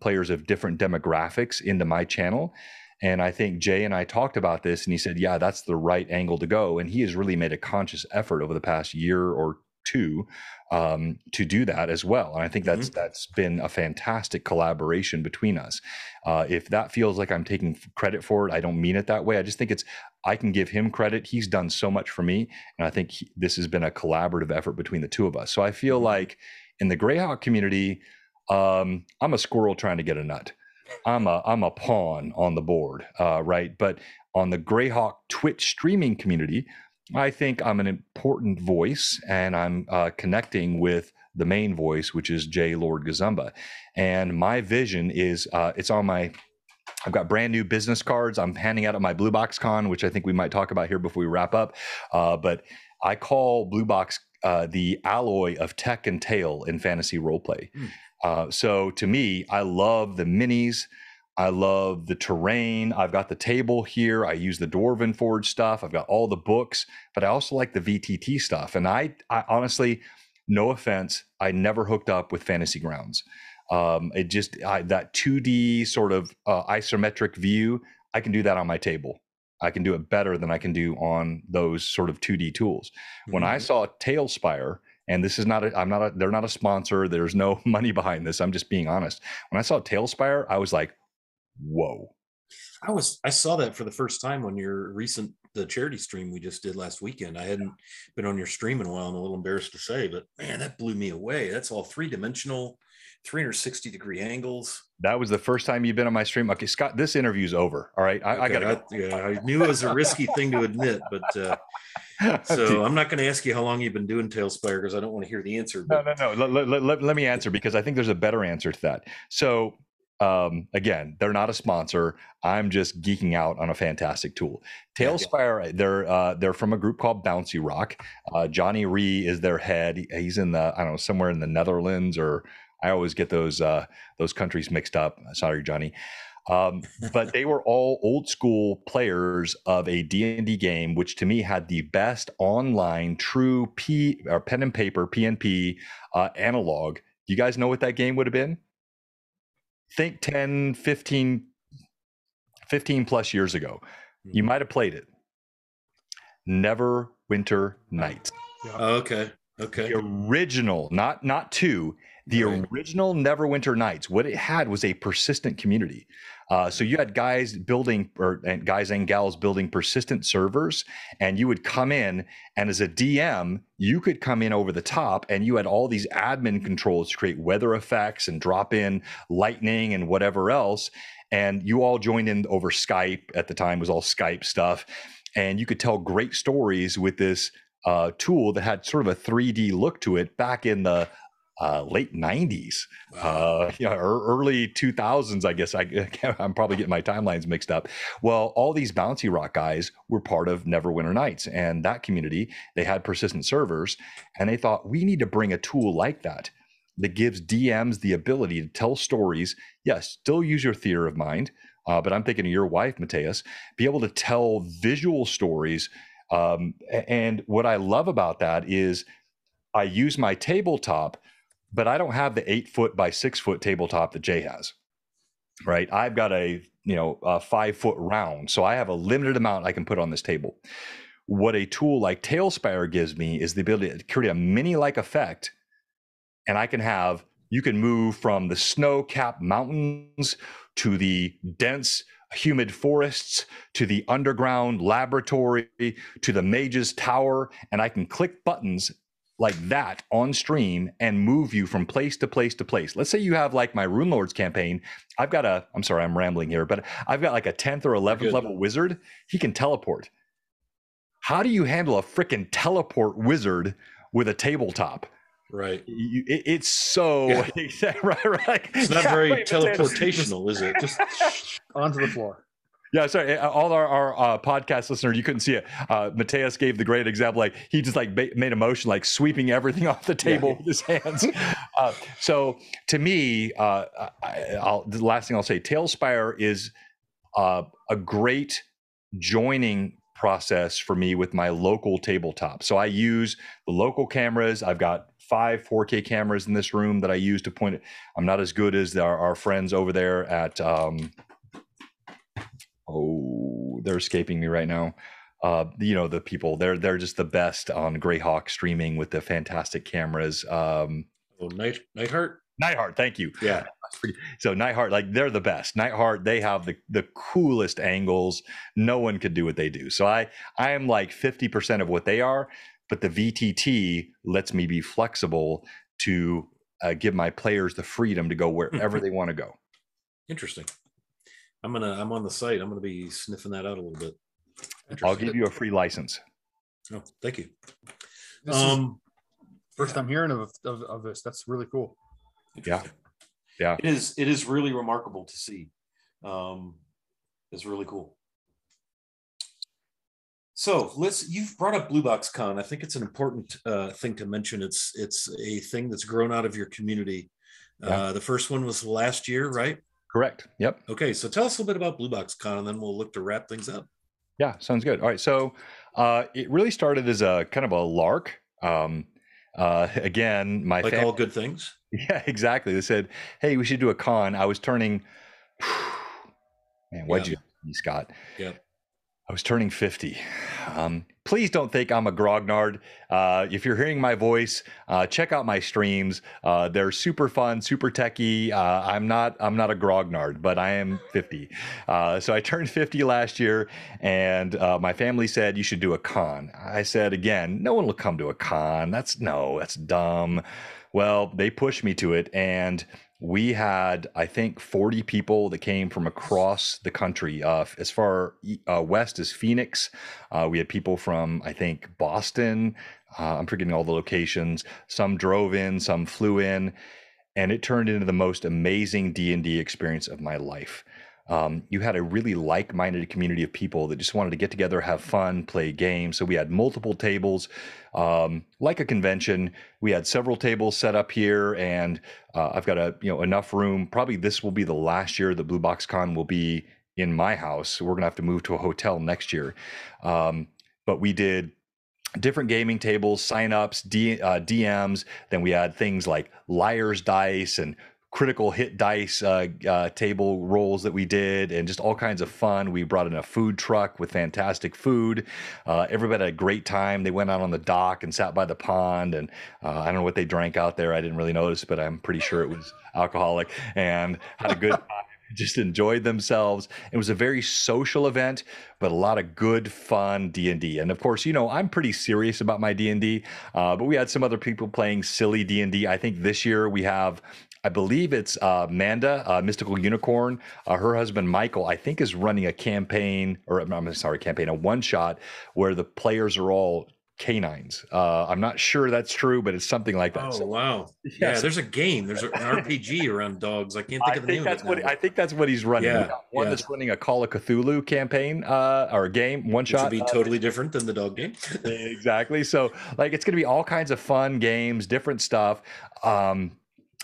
players of different demographics into my channel. And I think Jay and I talked about this, and he said, yeah, that's the right angle to go. And he has really made a conscious effort over the past year or 2 to do that as well. And I think that's been a fantastic collaboration between us. If that feels like I'm taking credit for it, I don't mean it that way. I just think it's, I can give him credit. He's done so much for me. And I think this has been a collaborative effort between the two of us. So I feel like in the Greyhawk community, I'm a squirrel trying to get a nut. I'm a pawn on the board, right? But on the Greyhawk Twitch streaming community, I think I'm an important voice, and I'm connecting with the main voice, which is J. Lord Gazumba. And my vision is, it's on my, I've got brand new business cards. I'm handing out at my Blue Box Con, which I think we might talk about here before we wrap up. But I call Blue Box the alloy of tech and tale in fantasy roleplay. So to me, I love the minis. I love the terrain. I've got the table here. I use the Dwarven Forge stuff. I've got all the books, but I also like the VTT stuff. And I honestly, no offense, I never hooked up with Fantasy Grounds. It just, that 2D sort of isometric view, I can do that on my table. I can do it better than I can do on those sort of 2D tools. When I saw Talespire, and this is not, they're not a sponsor. There's no money behind this. I'm just being honest. When I saw Talespire, I was like, whoa. I saw that for the first time on your recent, the charity stream we just did last weekend. I hadn't been on your stream in a while. I'm a little embarrassed to say, but man, that blew me away. That's all 3-dimensional, 360-degree angles. That was the first time you've been on my stream. Okay, Scott, this interview's over. All right, I gotta go. Yeah, I knew it was a risky thing to admit, but so I'm not going to ask you how long you've been doing Talespire because I don't want to hear the answer. But... No. Let me answer, because I think there's a better answer to that. So again, they're not a sponsor. I'm just geeking out on a fantastic tool. Talespire, they're from a group called Bouncy Rock. Johnny Ree is their head. He's in the, I don't know, somewhere in the Netherlands, or I always get those countries mixed up. Sorry, Johnny. But they were all old school players of a D&D game, which to me had the best online true pen and paper, PNP analog. Do you guys know what that game would have been? Think 10, 15 plus years ago. You might have played it. Neverwinter Nights. Oh, okay. The original, not two. The original Neverwinter Nights, what it had was a persistent community. So you had guys building, and guys and gals building persistent servers, and you would come in, and as a DM, you could come in over the top, and you had all these admin controls to create weather effects and drop in lightning and whatever else. And you all joined in over Skype. At the time, it was all Skype stuff. And you could tell great stories with this tool that had sort of a 3D look to it back in the late 90s, or early 2000s, I guess. I'm probably getting my timelines mixed up. Well, all these Bouncy Rock guys were part of Neverwinter Nights, and that community, they had persistent servers, and they thought, we need to bring a tool like that that gives DMs the ability to tell stories. Yes, still use your theater of mind, but I'm thinking of your wife, Mateus, be able to tell visual stories. And what I love about that is I use my tabletop, but I don't have the 8-foot by 6-foot tabletop that Jay has, right? I've got a 5-foot round. So I have a limited amount I can put on this table. What a tool like Talespire gives me is the ability to create a mini-like effect. And I can have, you can move from the snow-capped mountains to the dense, humid forests, to the underground laboratory, to the mage's tower, and I can click buttons like that on stream and move you from place to place to place. Let's say you have, like my Rune Lords campaign, I've got a, I'm sorry, I'm rambling here, but I've got like a 10th or 11th level wizard. He can teleport. How do you handle a freaking teleport wizard with a tabletop? Right. It's so, right. It's not very teleportational, is it? Just onto the floor. Yeah, sorry. All our podcast listeners, you couldn't see it. Mateus gave the great example. Like he just like made a motion, like sweeping everything off the table with his hands. So to me, the last thing I'll say, Talespire is a great joining process for me with my local tabletop. So I use the local cameras. I've got 5 4K cameras in this room that I use to point. I'm not as good as our friends over there at... they're escaping me right now. you know, the people, they're just the best on Greyhawk streaming with the fantastic cameras. Nightheart, thank you. Yeah. So Nightheart, like, they're the best. Nightheart, they have the coolest angles. No one could do what they do. So I am like 50% of what they are, but the VTT lets me be flexible to give my players the freedom to go wherever they want to go. Interesting. I'm on the site. I'm gonna be sniffing that out a little bit. I'll give you a free license. Oh, thank you. This is first time hearing of this. That's really cool. Yeah. Yeah. It is really remarkable to see. It's really cool. So you've brought up Blue Box Con. I think it's an important thing to mention. It's a thing that's grown out of your community. Yeah. The first one was last year, right? Correct. Yep. Okay. So tell us a little bit about Blue Box Con, and then we'll look to wrap things up. Yeah, sounds good. All right. So it really started as a kind of a lark. Again, my family, like all good things. Yeah, exactly. They said, hey, we should do a con. I was turning, man, what'd you, Scott? Yeah. I was turning 50. Please don't think I'm a grognard. If you're hearing my voice, check out my streams. They're super fun, super techie. I'm not a grognard, but I am 50. So I turned 50 last year, and my family said, you should do a con. I said, again, no one will come to a con. That's dumb. Well, they pushed me to it, and we had, I think, 40 people that came from across the country. As far west as Phoenix, we had people from, I think, Boston. I'm forgetting all the locations. Some drove in, some flew in, and it turned into the most amazing D&D experience of my life. You had a really like-minded community of people that just wanted to get together, have fun, play games. So we had multiple tables, like a convention. We had several tables set up here, and I've got enough room. Probably this will be the last year that Blue Box Con will be in my house. We're gonna have to move to a hotel next year. But we did different gaming tables, sign-ups, DMs. Then we had things like Liar's Dice and critical hit dice table rolls that we did, and just all kinds of fun. We brought in a food truck with fantastic food. Everybody had a great time. They went out on the dock and sat by the pond, and I don't know what they drank out there. I didn't really notice, but I'm pretty sure it was alcoholic, and had a good time. Just enjoyed themselves. It was a very social event, but a lot of good fun D&D. And of course, you know, I'm pretty serious about my D&D, but we had some other people playing silly D&D. I think this year we have, I believe it's Manda, Mystical Unicorn. Her husband, Michael, I think is running a campaign, or I'm sorry, a one-shot where the players are all canines. I'm not sure that's true, but it's something like that. Oh, so, wow. Yeah, so there's a game. There's an RPG around dogs. I can't think of the name of it now. I think that's what he's running. Yeah, one that's running a Call of Cthulhu campaign or game, one shot. Which would be totally different than the dog game. Exactly. So like, it's going to be all kinds of fun games, different stuff.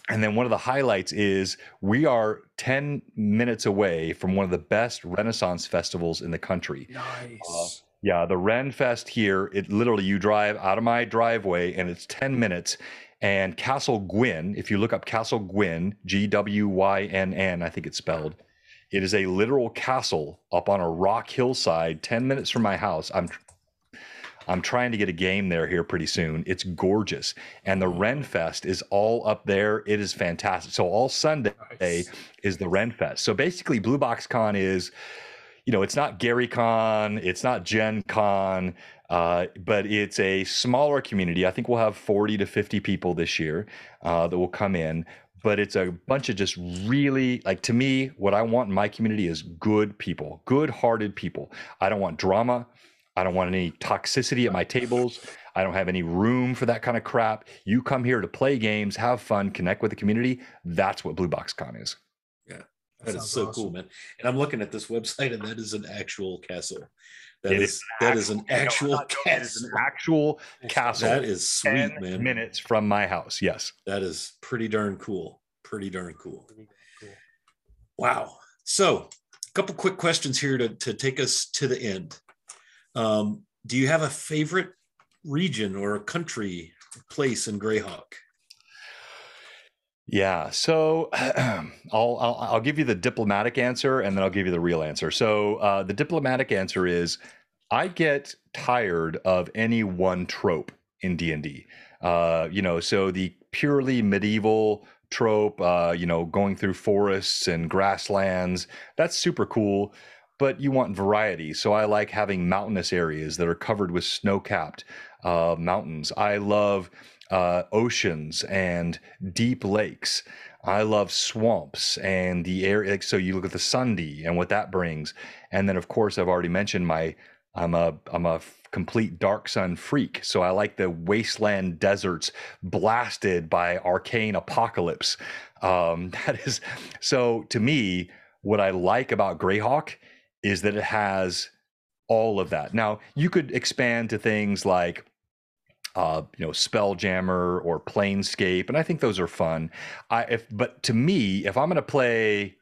And then one of the highlights is we are 10 minutes away from one of the best Renaissance festivals in the country. Nice. Yeah, the Ren Fest here, it literally, you drive out of my driveway and it's 10 minutes. And Castle Gwyn, if you look up Castle Gwyn, Gwynn, I think it's spelled, it is a literal castle up on a rock hillside 10 minutes from my house. I'm trying to get a game here pretty soon. It's gorgeous. And the Ren Fest is all up there. It is fantastic. So all Sunday is the Ren Fest. So basically Blue Box Con is, you know, it's not Gary Con, it's not Gen Con, but it's a smaller community. I think we'll have 40 to 50 people this year that will come in. But it's a bunch of just really, like, to me, what I want in my community is good people, good-hearted people. I don't want drama. I don't want any toxicity at my tables. I don't have any room for that kind of crap. You come here to play games, have fun, connect with the community. That's what Blue Box Con is. Yeah, that is so cool, man. And I'm looking at this website, and that is an actual castle. That is an actual castle. That is sweet, 10 man. Minutes from my house. Yes, that is pretty darn cool. Pretty darn cool. Wow. So, a couple quick questions here to take us to the end. Do you have a favorite region or a country place in Greyhawk? Yeah, so I'll give you the diplomatic answer, and then I'll give you the real answer. So the diplomatic answer is I get tired of any one trope in D&D. You know, so the purely medieval trope, you know, going through forests and grasslands, that's super cool, but you want variety. So I like having mountainous areas that are covered with snow-capped mountains. I love oceans and deep lakes. I love swamps and the area. So you look at the Sundee and what that brings. And then, of course, I've already mentioned my, I'm a complete Dark Sun freak. So I like the wasteland deserts blasted by arcane apocalypse. That is, so to me, what I like about Greyhawk is that it has all of that. Now, you could expand to things like, you know, Spelljammer or Planescape, and I think those are fun. But to me, if I'm going to play,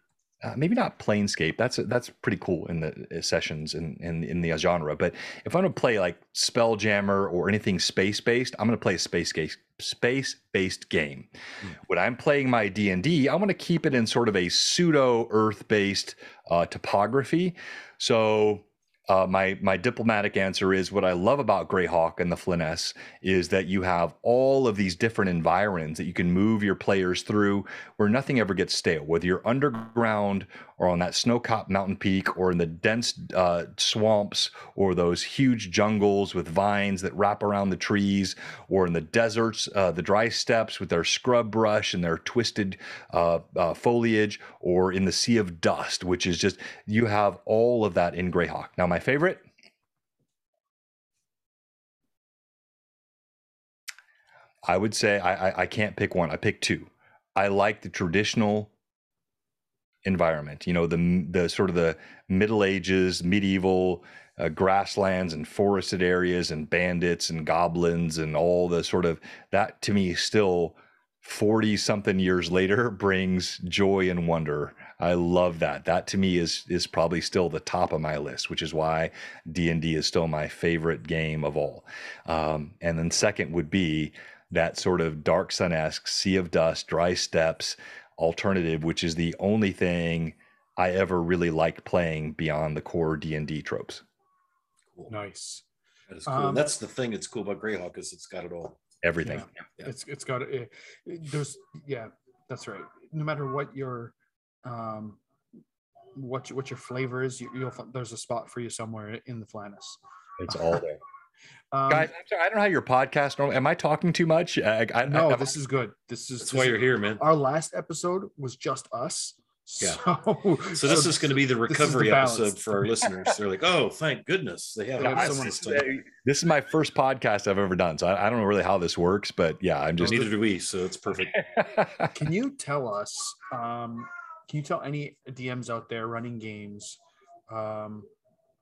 maybe not Planescape, that's pretty cool in the sessions in the genre. But if I'm going to play like Spelljammer or anything space-based, I'm going to play a space-based game. Mm. When I'm playing my D&D, I want to keep it in sort of a pseudo Earth-based topography. So my diplomatic answer is what I love about Greyhawk and the Flanaess is that you have all of these different environs that you can move your players through, where nothing ever gets stale, whether you're underground or on that snow-capped mountain peak or in the dense swamps or those huge jungles with vines that wrap around the trees, or in the deserts, the dry steps with their scrub brush and their twisted foliage, or in the Sea of Dust, which is just, you have all of that in Greyhawk. Now, my favorite, I would say I can't pick one. I pick two. I like the traditional environment, you know, the sort of the Middle Ages, medieval grasslands and forested areas and bandits and goblins and all the sort of that, to me, still 40 something years later, brings joy and wonder. I love that. That to me is probably still the top of my list, which is why D&D is still my favorite game of all. And then second would be that sort of Dark Sun-esque Sea of Dust, Dry Steps alternative, which is the only thing I ever really liked playing beyond the core D&D tropes. Cool. Nice. That is cool. That's the thing that's cool about Greyhawk, is it's got it all. Everything. Yeah. Yeah. It's got it. There's, yeah, that's right. No matter what your what your flavor is, you'll there's a spot for you somewhere in the Flanaess. It's all there. Guys, I'm sorry, I don't know how your podcast normally, am I talking too much? No, this is good. That's why you're here, man. Our last episode was just us. Yeah. So this is going to be the recovery episode for our listeners. They're like, oh, thank goodness they have someone to talk. This is my first podcast I've ever done, so I don't know really how this works, but yeah, I'm just, neither do we, so it's perfect. Can you tell us, can you tell any DMs out there running games,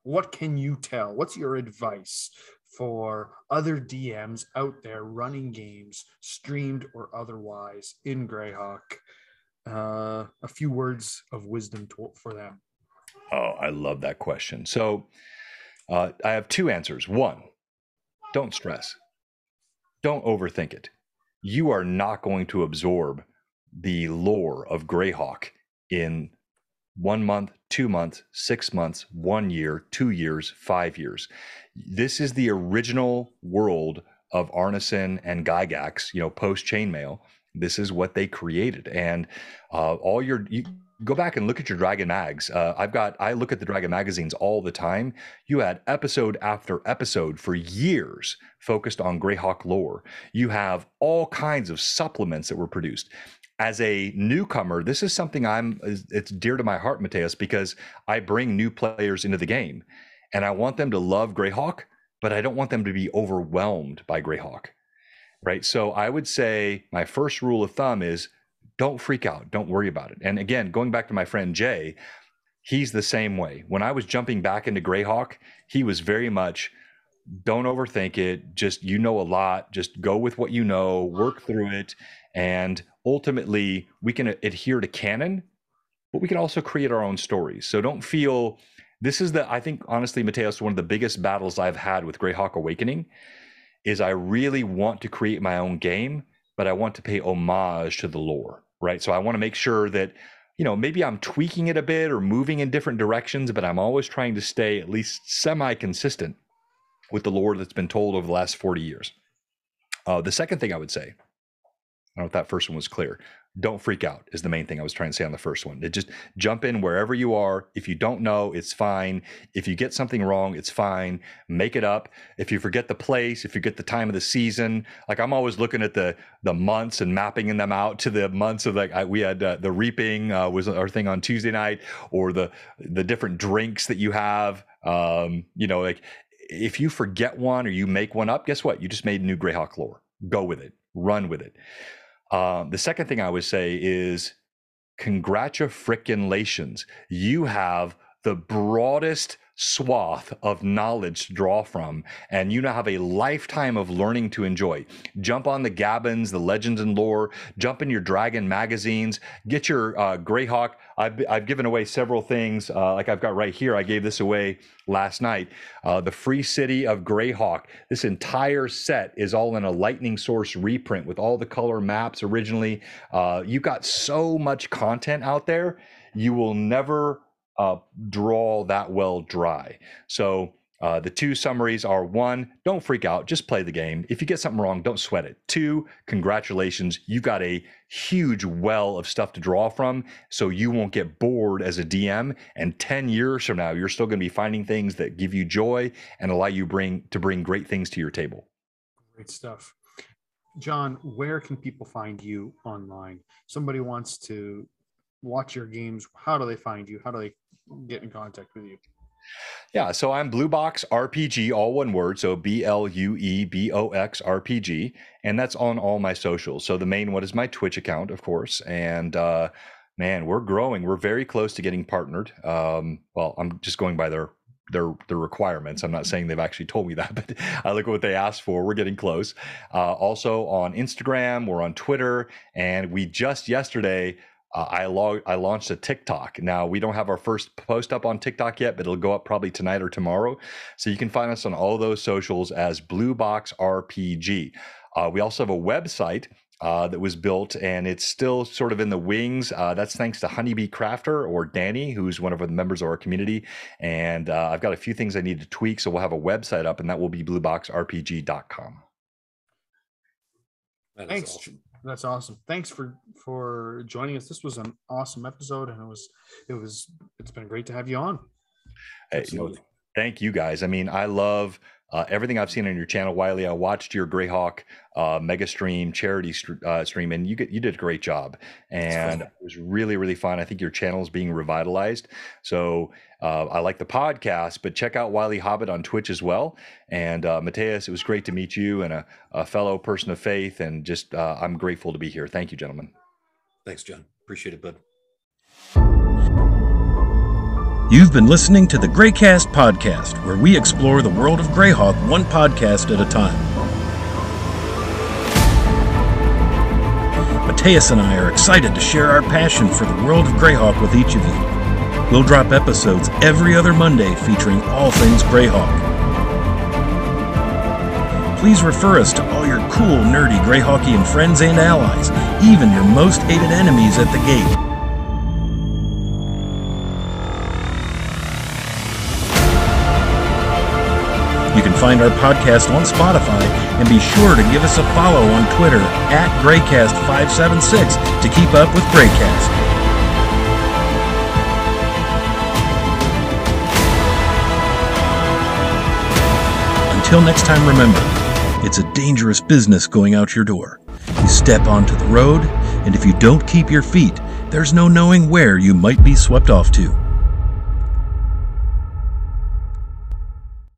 what can you tell? What's your advice for other DMs out there running games, streamed or otherwise, in Greyhawk? A few words of wisdom for them. Oh, I love that question. So I have two answers. One, don't stress. Don't overthink it. You are not going to absorb the lore of Greyhawk in 1 month, 2 months, 6 months, 1 year, 2 years, 5 years. This is the original world of Arneson and Gygax, you know, post chainmail. This is what they created. And you go back and look at your Dragon Mags. I look at the Dragon Magazines all the time. You had episode after episode for years focused on Greyhawk lore. You have all kinds of supplements that were produced. As a newcomer, this is something it's dear to my heart, Mateus, because I bring new players into the game and I want them to love Greyhawk, but I don't want them to be overwhelmed by Greyhawk. Right. So I would say my first rule of thumb is don't freak out. Don't worry about it. And again, going back to my friend Jay, he's the same way. When I was jumping back into Greyhawk, he was very much, don't overthink it. Just, you know, a lot, just go with what you know, work through it. And ultimately we can adhere to canon, but we can also create our own stories. So don't feel, this is I think honestly, Mateus, one of the biggest battles I've had with Greyhawk Awakening is I really want to create my own game, but I want to pay homage to the lore, right? So I want to make sure that, you know, maybe I'm tweaking it a bit or moving in different directions, but I'm always trying to stay at least semi-consistent with the lore that's been told over the last 40 years. The second thing I would say, I don't know if that first one was clear. Don't freak out is the main thing I was trying to say on the first one. Just jump in wherever you are. If you don't know, it's fine. If you get something wrong, it's fine. Make it up. If you forget the place, if you get the time of the season, like I'm always looking at the months and mapping them out to the months of like, we had the reaping was our thing on Tuesday night, or the different drinks that you have, you know, like if you forget one or you make one up, guess what? You just made new Greyhawk lore. Go with it, run with it. The second thing I would say is congratulations. You have the broadest swath of knowledge to draw from, and you now have a lifetime of learning to enjoy. Jump on the Gabbins, the Legends and Lore, jump in your Dragon magazines, get your Greyhawk. I've given away several things, like I've got right here. I gave this away last night. The Free City of Greyhawk. This entire set is all in a Lightning Source reprint with all the color maps originally. You got so much content out there, you will never draw that well dry. So the two summaries are: one, don't freak out, just play the game. If you get something wrong, don't sweat it. Two, congratulations, you've got a huge well of stuff to draw from, so you won't get bored as a DM, and 10 years from now you're still going to be finding things that give you joy and allow you to bring great things to your table. Great stuff. John, where can people find you online? Somebody wants to watch your games. How do they find you? How do they get in contact with you? Yeah, so I'm Blue Box RPG, all one word, so BLUEBOX RPG, and that's on all my socials. So the main one is my Twitch account, of course, and man, we're growing. We're very close to getting partnered. Well, I'm just going by their requirements. I'm not saying they've actually told me that, but I look at what they asked for. We're getting close. Also on Instagram, we're on Twitter, and we just yesterday I launched a TikTok. Now, we don't have our first post up on TikTok yet, but it'll go up probably tonight or tomorrow. So you can find us on all those socials as Blue Box RPG. We also have a website that was built, and it's still sort of in the wings. That's thanks to Honeybee Crafter, or Danny, who's one of the members of our community. And I've got a few things I need to tweak, so we'll have a website up, and that will be blueboxrpg.com. Thanks. Awesome. That's awesome. Thanks for joining us. This was an awesome episode, and it's been great to have you on. Hey, no, thank you guys. I mean, I love everything I've seen on your channel, Wiley. I watched your Greyhawk mega stream, charity stream, and you did a great job, and it was really, really fun. I think your channel is being revitalized. So I like the podcast, but check out Wiley Hobbit on Twitch as well. And Mateus, it was great to meet you, and a fellow person of faith, and just I'm grateful to be here. Thank you, gentlemen. Thanks, John. Appreciate it, bud. You've been listening to the GreyCast podcast, where we explore the world of Greyhawk one podcast at a time. Mateus and I are excited to share our passion for the world of Greyhawk with each of you. We'll drop episodes every other Monday featuring all things Greyhawk. Please refer us to all your cool, nerdy Greyhawkian friends and allies, even your most hated enemies at the gate. You can find our podcast on Spotify, and be sure to give us a follow on Twitter at GreyCast576 to keep up with GreyCast. Until next time, remember, it's a dangerous business going out your door. You step onto the road, and if you don't keep your feet, there's no knowing where you might be swept off to.